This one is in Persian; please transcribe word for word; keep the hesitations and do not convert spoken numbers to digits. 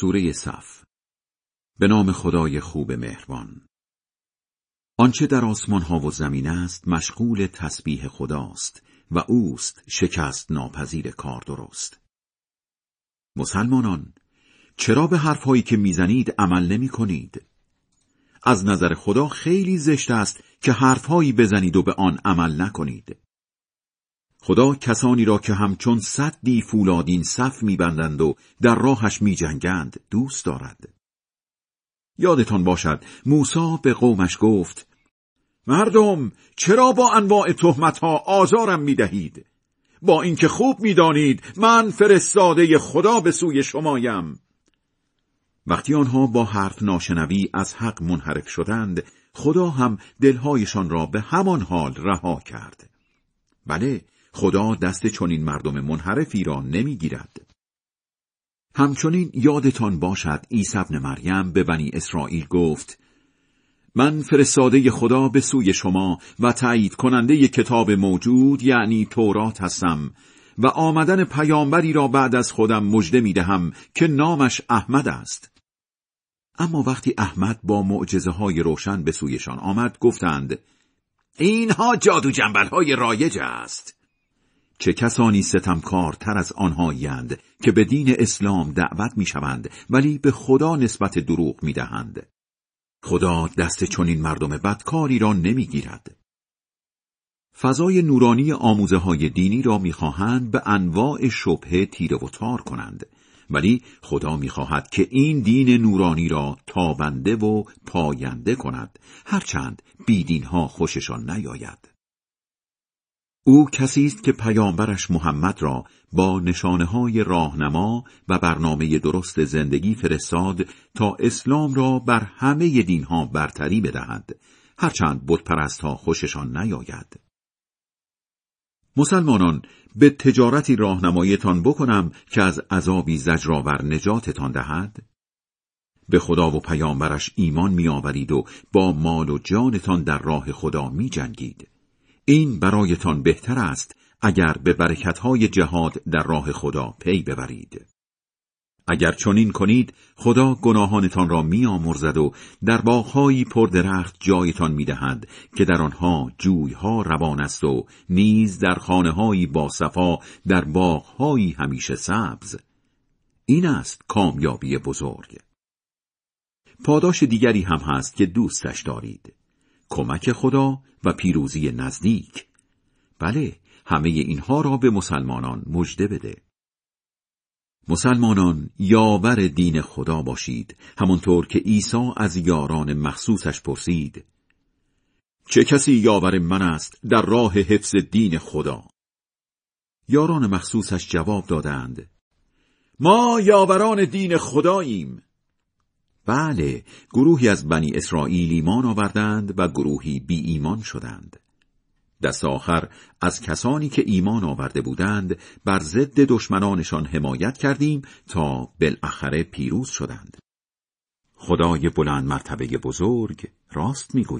سوره صف. به نام خدای خوب مهربان. آنچه در آسمان ها و زمین است مشغول تسبیح خداست و اوست شکست ناپذیر کار درست. مسلمانان، چرا به حرف هایی که میزنید عمل نمی کنید؟ از نظر خدا خیلی زشت است که حرف هایی بزنید و به آن عمل نکنید. خدا کسانی را که همچون سدی فولادین صف می‌بندند و در راهش می‌جنگند دوست دارد. یادتان باشد موسی به قومش گفت: مردم، چرا با انواع تهمت‌ها آزارم می‌دهید؟ با اینکه خوب می‌دانید من فرستاده خدا به سوی شمایم. وقتی آنها با حرف ناشنوی از حق منحرف شدند، خدا هم دل‌هایشان را به همان حال رها کرد. بله، خدا دست چنین مردم منحرفی را نمیگیرد. همچنین یادتان باشد عیسی ابن مریم به بنی اسرائیل گفت: من فرستاده خدا به سوی شما و تایید کننده کتاب موجود یعنی تورات هستم و آمدن پیامبری را بعد از خودم مژده میدهم که نامش احمد است. اما وقتی احمد با معجزه‌های روشن به سویشان آمد گفتند: اینها جادو جنبل‌های رایج است. چه کسانی ستمکارتر از آنهایند که به دین اسلام دعوت می‌شوند ولی به خدا نسبت دروغ می‌دهند. خدا دست چنین مردم بدکاری را نمی‌گیرد. فضای نورانی آموزه‌های دینی را می‌خواهند به انواع شبهه تیره و تار کنند، ولی خدا می‌خواهد که این دین نورانی را تابنده و پاینده کند، هرچند بیدین‌ها خوششان نیاید. او کسی است که پیامبرش محمد را با نشانه‌های راهنما و برنامه درست زندگی فرستاد تا اسلام را بر همه دین‌ها برتری بدهد، هرچند بت‌پرست‌ها خوششان نیاید. مسلمانان، به تجارتی راهنماییتان بکنم که از عذابی زجرآور نجاتتان دهد؟ به خدا و پیامبرش ایمان می‌آورید و با مال و جانتان در راه خدا می‌جنگید. این برایتان بهتر است اگر به برکت‌های جهاد در راه خدا پی ببرید. اگر چنین کنید خدا گناهانتان را می‌آمرزد و در باغ‌هایی پردرخت جایتان می‌دهد که در آنها جوی‌ها روان است و نیز در خانه‌هایی با صفا در باغ‌هایی همیشه سبز. این است کامیابی بزرگ. پاداش دیگری هم هست که دوستش دارید: کمک خدا و پیروزی نزدیک. بله، همه اینها را به مسلمانان مژده بده. مسلمانان، یاور دین خدا باشید، همانطور که عیسی از یاران مخصوصش پرسید: چه کسی یاور من است در راه حفظ دین خدا؟ یاران مخصوصش جواب دادند: ما یاوران دین خداییم. بله، گروهی از بنی اسرائیل ایمان آوردند و گروهی بی ایمان شدند. دست آخر از کسانی که ایمان آورده بودند بر ضد دشمنانشان حمایت کردیم تا بالاخره پیروز شدند. خدای بلند مرتبه بزرگ راست می‌گوید.